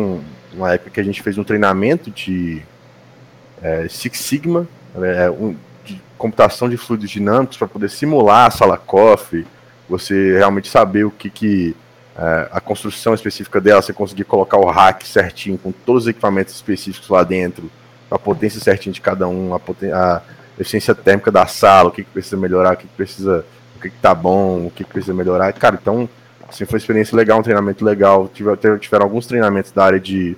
uma época que a gente fez um treinamento de Six Sigma, de computação de fluidos dinâmicos para poder simular a sala cofre, você realmente saber o que a construção específica dela, você conseguir colocar o rack certinho com todos os equipamentos específicos lá dentro, a potência certinha de cada um, a eficiência térmica da sala, o que precisa melhorar, o que precisa o que, que tá bom, o que, que precisa melhorar. Cara, então, assim, foi uma experiência legal, um treinamento legal. Tiveram alguns treinamentos da área de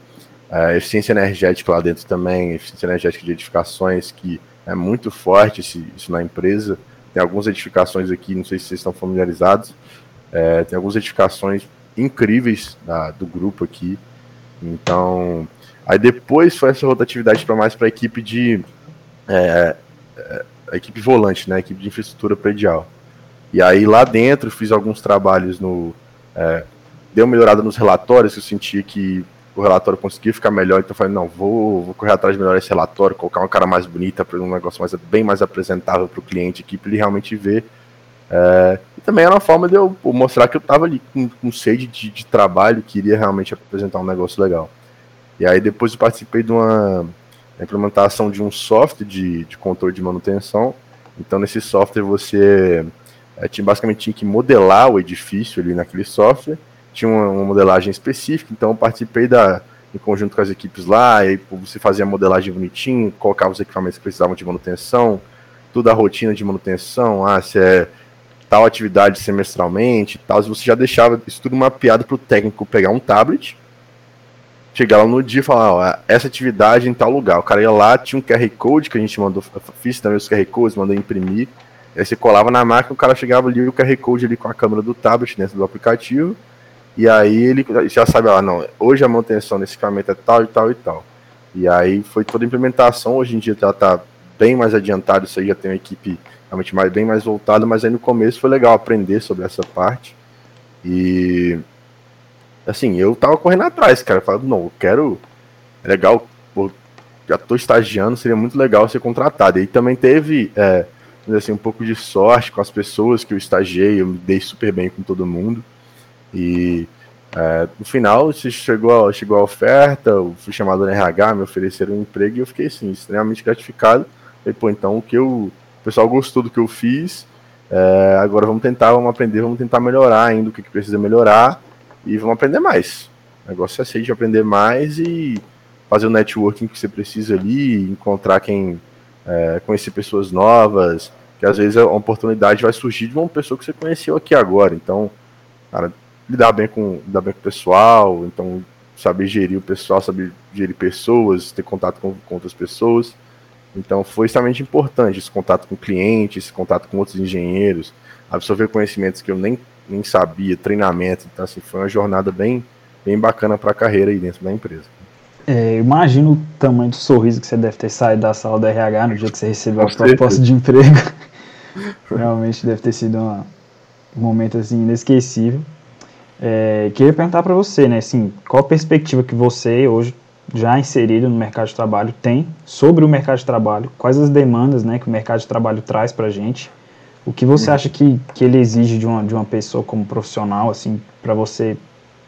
eficiência energética lá dentro também, eficiência energética de edificações, que é muito forte isso na empresa. Tem algumas edificações aqui, não sei se vocês estão familiarizados, tem algumas edificações incríveis do grupo aqui. Então, aí depois foi essa rotatividade para mais para a equipe de a equipe volante, né, a equipe de infraestrutura predial. E aí lá dentro fiz alguns trabalhos no dei uma melhorada nos relatórios, eu sentia que o relatório conseguia ficar melhor, então eu falei, não, vou correr atrás de melhorar esse relatório, colocar uma cara mais bonita, um negócio bem mais apresentável para o cliente aqui, para ele realmente ver. E também era uma forma de eu mostrar que eu estava ali com sede de trabalho, queria realmente apresentar um negócio legal. E aí depois eu participei de uma implementação de um software de controle de manutenção. Então nesse software você basicamente tinha que modelar o edifício ali naquele software, tinha uma modelagem específica, então eu participei em conjunto com as equipes lá, e aí você fazia a modelagem bonitinho, colocava os equipamentos que precisavam de manutenção, toda a rotina de manutenção, se é tal atividade semestralmente e tal, você já deixava isso tudo mapeado para o técnico pegar um tablet, chegar lá no dia e falar, essa atividade em tal lugar, o cara ia lá, tinha um QR Code que a gente mandou, fiz também os QR Codes, mandei imprimir, aí você colava na máquina, o cara chegava ali, o QR Code ali com a câmera do tablet dentro do aplicativo. E aí ele já sabe, não, hoje a manutenção nesse equipamento é tal e tal e tal. E aí foi toda a implementação, hoje em dia já está bem mais adiantado, isso aí já tem uma equipe realmente bem mais voltada, mas aí no começo foi legal aprender sobre essa parte. E assim, eu tava correndo atrás, cara, eu falava, não, eu quero, é legal, já tô estagiando, seria muito legal ser contratado. E também teve assim, um pouco de sorte com as pessoas que eu estagiei, eu me dei super bem com todo mundo. E no final chegou a oferta, eu fui chamado no RH, me ofereceram um emprego e eu fiquei assim, extremamente gratificado. Falei, então o pessoal gostou do que eu fiz, agora vamos aprender, vamos tentar melhorar ainda o que precisa melhorar e vamos aprender mais. O negócio é ser de aprender mais e fazer o networking que você precisa ali, encontrar conhecer pessoas novas, que às vezes a oportunidade vai surgir de uma pessoa que você conheceu aqui agora. Então, cara, lidar bem com o pessoal, então saber gerir o pessoal, saber gerir pessoas, ter contato com outras pessoas. Então foi extremamente importante esse contato com clientes, esse contato com outros engenheiros, absorver conhecimentos que eu nem sabia, treinamento. Então assim, foi uma jornada bem bacana para a carreira aí dentro da empresa. Imagino o tamanho do sorriso que você deve ter saído da sala do RH no dia que você recebeu a proposta de emprego. Realmente deve ter sido um momento assim, inesquecível. Queria perguntar para você, né, assim, qual a perspectiva que você, hoje, já inserido no mercado de trabalho, tem sobre o mercado de trabalho, quais as demandas, né, que o mercado de trabalho traz para a gente, o que você acha que ele exige de uma pessoa como profissional, assim, para você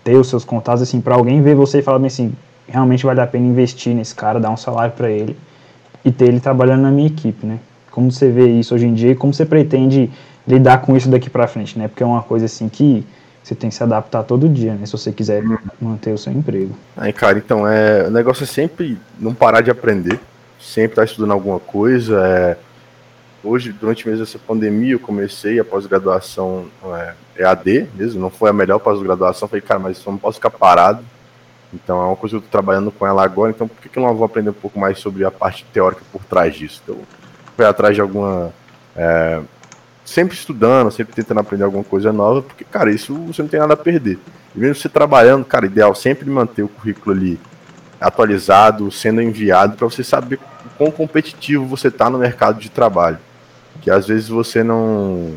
ter os seus contatos, assim, para alguém ver você e falar, bem assim, realmente vale a pena investir nesse cara, dar um salário para ele e ter ele trabalhando na minha equipe, né? Como você vê isso hoje em dia e como você pretende lidar com isso daqui para frente, né? Porque é uma coisa, assim, que você tem que se adaptar todo dia, né? Se você quiser manter o seu emprego. Aí, cara, então, o negócio é sempre não parar de aprender. Sempre estar estudando alguma coisa. Hoje, durante mesmo essa pandemia, eu comecei a pós-graduação EAD mesmo. Não foi a melhor pós-graduação. Falei, cara, mas eu não posso ficar parado. Então, é uma coisa que eu estou trabalhando com ela agora. Então, por que eu não vou aprender um pouco mais sobre a parte teórica por trás disso? Então, foi atrás de alguma... sempre estudando, sempre tentando aprender alguma coisa nova, porque, cara, isso você não tem nada a perder. E mesmo você trabalhando, cara, ideal sempre manter o currículo ali atualizado, sendo enviado, para você saber o quão competitivo você está no mercado de trabalho. Que às vezes você não...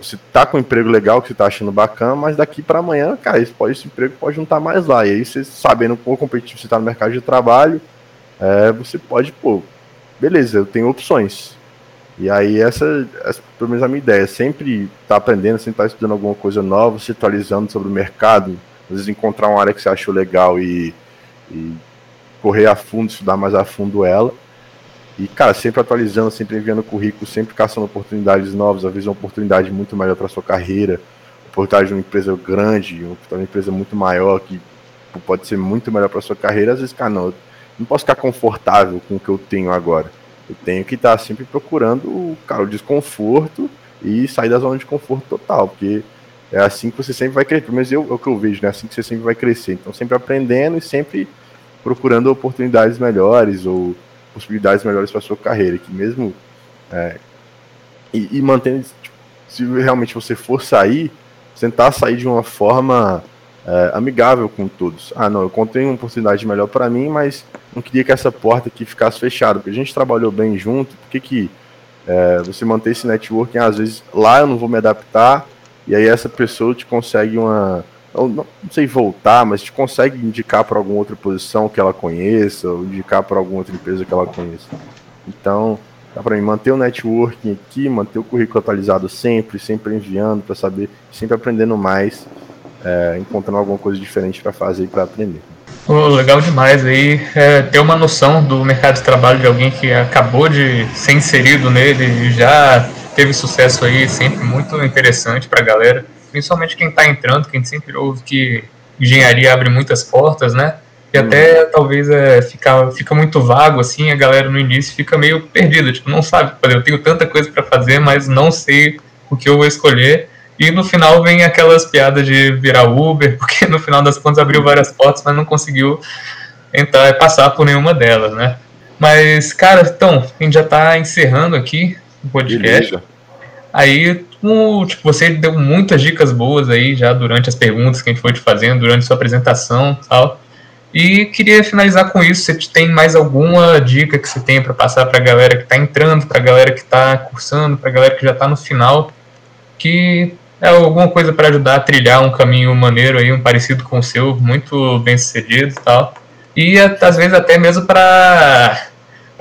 você tá com um emprego legal, que você está achando bacana, mas daqui para amanhã, cara, esse emprego pode não estar mais lá. E aí, você sabendo o quão competitivo você está no mercado de trabalho, você pode, beleza, eu tenho opções. E aí essa, pelo menos a minha ideia, é sempre estar aprendendo, sempre estar estudando alguma coisa nova, se atualizando sobre o mercado, às vezes encontrar uma área que você achou legal e correr a fundo, estudar mais a fundo ela. E, cara, sempre atualizando, sempre enviando currículo, sempre caçando oportunidades novas, às vezes uma oportunidade muito melhor para a sua carreira, oportunidade de uma empresa grande, uma empresa muito maior, que pode ser muito melhor para a sua carreira. Às vezes, cara, não, eu não posso ficar confortável com o que eu tenho agora. Eu tenho que estar sempre procurando, cara, o desconforto e sair da zona de conforto total, porque é assim que você sempre vai crescer, pelo menos é o que eu vejo, né? É assim que você sempre vai crescer, então sempre aprendendo e sempre procurando oportunidades melhores ou possibilidades melhores para sua carreira, que mesmo e mantendo, tipo, se realmente você for sair, tentar sair de uma forma amigável com todos. Ah, não, eu contei uma oportunidade melhor para mim, mas não queria que essa porta aqui ficasse fechada, porque a gente trabalhou bem junto, por que você manter esse networking, às vezes lá eu não vou me adaptar, e aí essa pessoa te consegue não sei voltar, mas te consegue indicar para alguma outra posição que ela conheça, ou indicar para alguma outra empresa que ela conheça. Então, dá para mim manter o networking aqui, manter o currículo atualizado sempre, sempre enviando para saber, sempre aprendendo mais, encontrando alguma coisa diferente para fazer e para aprender. Legal demais aí, ter uma noção do mercado de trabalho de alguém que acabou de ser inserido nele e já teve sucesso aí, sempre muito interessante para a galera, principalmente quem está entrando, quem sempre ouve que engenharia abre muitas portas, né? E até talvez fica muito vago, assim, a galera no início fica meio perdida, tipo, não sabe o que fazer, eu tenho tanta coisa para fazer, mas não sei o que eu vou escolher, e no final vem aquelas piadas de virar Uber, porque no final das contas abriu várias portas, mas não conseguiu entrar e passar por nenhuma delas, né? Mas, cara, então, a gente já está encerrando aqui o podcast. Beleza. Aí, tipo, você deu muitas dicas boas aí, já durante as perguntas que a gente foi te fazendo, durante sua apresentação e tal. E queria finalizar com isso, você tem mais alguma dica que você tem para passar para a galera que está entrando, para a galera que está cursando, para a galera que já está no final, que é alguma coisa para ajudar a trilhar um caminho maneiro, aí, um parecido com o seu, muito bem sucedido e tal, e às vezes até mesmo para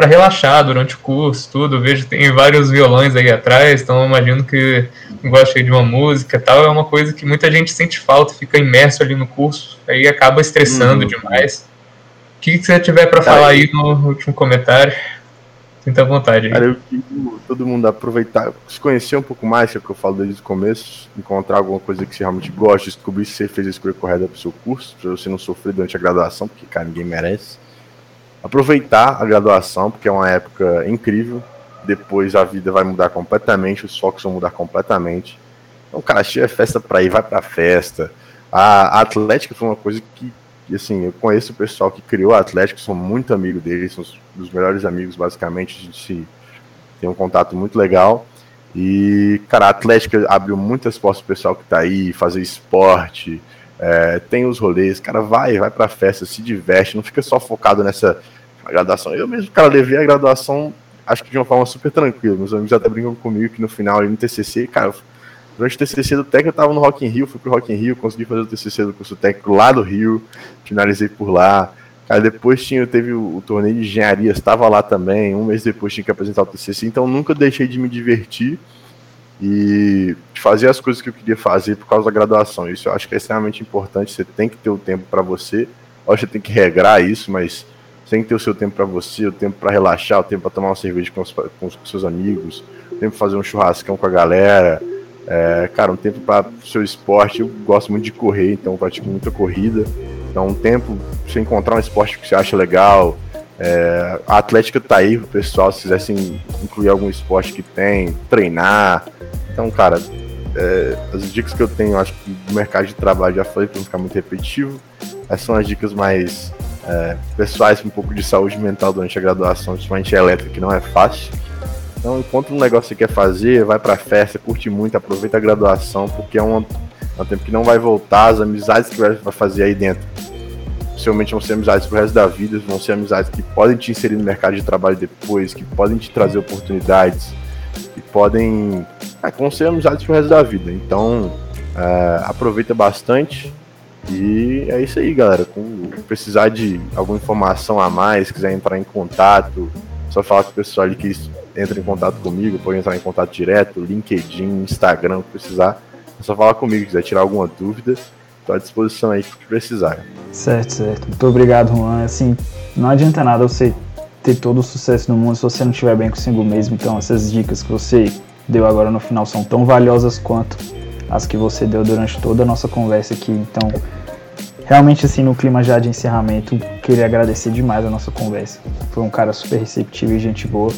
relaxar durante o curso, tudo. Eu vejo que tem vários violões aí atrás, então eu imagino que gosta de uma música e tal, é uma coisa que muita gente sente falta, fica imerso ali no curso, aí acaba estressando demais. O que você tiver para falar aí no último comentário, sinta à vontade. Cara, eu quero todo mundo aproveitar, se conhecer um pouco mais, que é o que eu falo desde o começo, encontrar alguma coisa que você realmente gosta, descobrir se você fez a escolha correta para o seu curso, para você não sofrer durante a graduação, porque, cara, ninguém merece. Aproveitar a graduação, porque é uma época incrível, depois a vida vai mudar completamente, os focos vão mudar completamente. Então, cara, tira festa pra ir, vai pra festa. A Atlética foi uma coisa que, assim, eu conheço o pessoal que criou a Atlética, sou muito amigo deles, são os melhores amigos, basicamente, a gente tem um contato muito legal. E, cara, a Atlética abriu muitas portas pro pessoal que tá aí, fazer esporte, tem os rolês, cara, vai pra festa, se diverte, não fica só focado nessa graduação. Eu mesmo, cara, levei a graduação, acho que de uma forma super tranquila, meus amigos até brincam comigo que no final, ali no TCC, cara, durante o TCC do técnico eu tava no Rock in Rio, fui pro Rock in Rio, consegui fazer o TCC do curso técnico lá do Rio, finalizei por lá, cara, depois teve o torneio de engenharia, estava lá também, um mês depois tinha que apresentar o TCC, então nunca deixei de me divertir e fazer as coisas que eu queria fazer por causa da graduação. Isso eu acho que é extremamente importante, você tem que ter o tempo para você, eu acho que você tem que regrar isso, mas você tem que ter o seu tempo para você, o tempo para relaxar, o tempo para tomar uma cerveja com seus amigos, o tempo para fazer um churrascão com a galera, cara, um tempo para o seu esporte. Eu gosto muito de correr, então eu pratico muita corrida, então um tempo pra você encontrar um esporte que você acha legal. A Atlética tá aí pro pessoal, se quisessem incluir algum esporte que tem, treinar. Então, cara, as dicas que eu tenho, acho que do mercado de trabalho, já falei pra não ficar muito repetitivo, essas são as dicas mais pessoais, um pouco de saúde mental durante a graduação, principalmente elétrica, que não é fácil. Então, encontra um negócio que você quer fazer, vai pra festa, curte muito, aproveita a graduação, porque é um tempo que não vai voltar, as amizades que vai fazer aí dentro possivelmente vão ser amizades pro resto da vida, vão ser amizades que podem te inserir no mercado de trabalho depois, que podem te trazer oportunidades, que podem... vão ser amizades pro resto da vida. Então, aproveita bastante e é isso aí, galera. Se precisar de alguma informação a mais, quiser entrar em contato, só falar com o pessoal ali que entra em contato comigo, pode entrar em contato direto, LinkedIn, Instagram, o que precisar, é só falar comigo, se quiser tirar alguma dúvida. Estou à disposição aí que precisar. Certo. Muito obrigado, Juan. Assim, não adianta nada você ter todo o sucesso no mundo se você não estiver bem consigo mesmo. Então, essas dicas que você deu agora no final são tão valiosas quanto as que você deu durante toda a nossa conversa aqui. Então, realmente, assim, no clima já de encerramento, queria agradecer demais a nossa conversa. Foi um cara super receptivo e gente boa.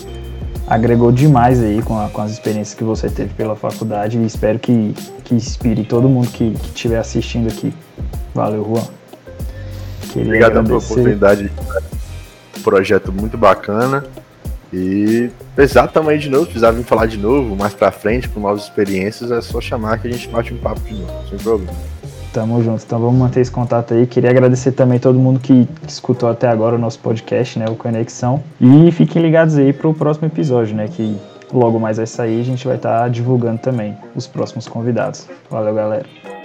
agregou demais aí com as experiências que você teve pela faculdade e espero que inspire todo mundo que estiver assistindo aqui. Valeu, Juan. Obrigado pela oportunidade. Projeto muito bacana. E precisar também de novo, precisar vir falar de novo, mais pra frente, com novas experiências, é só chamar que a gente bate um papo de novo, sem problema. Tamo junto, então vamos manter esse contato aí. Queria agradecer também todo mundo que escutou até agora o nosso podcast, né, o Conexão. E fiquem ligados aí pro próximo episódio, né, que logo mais vai sair, a gente vai estar divulgando também os próximos convidados. Valeu, galera.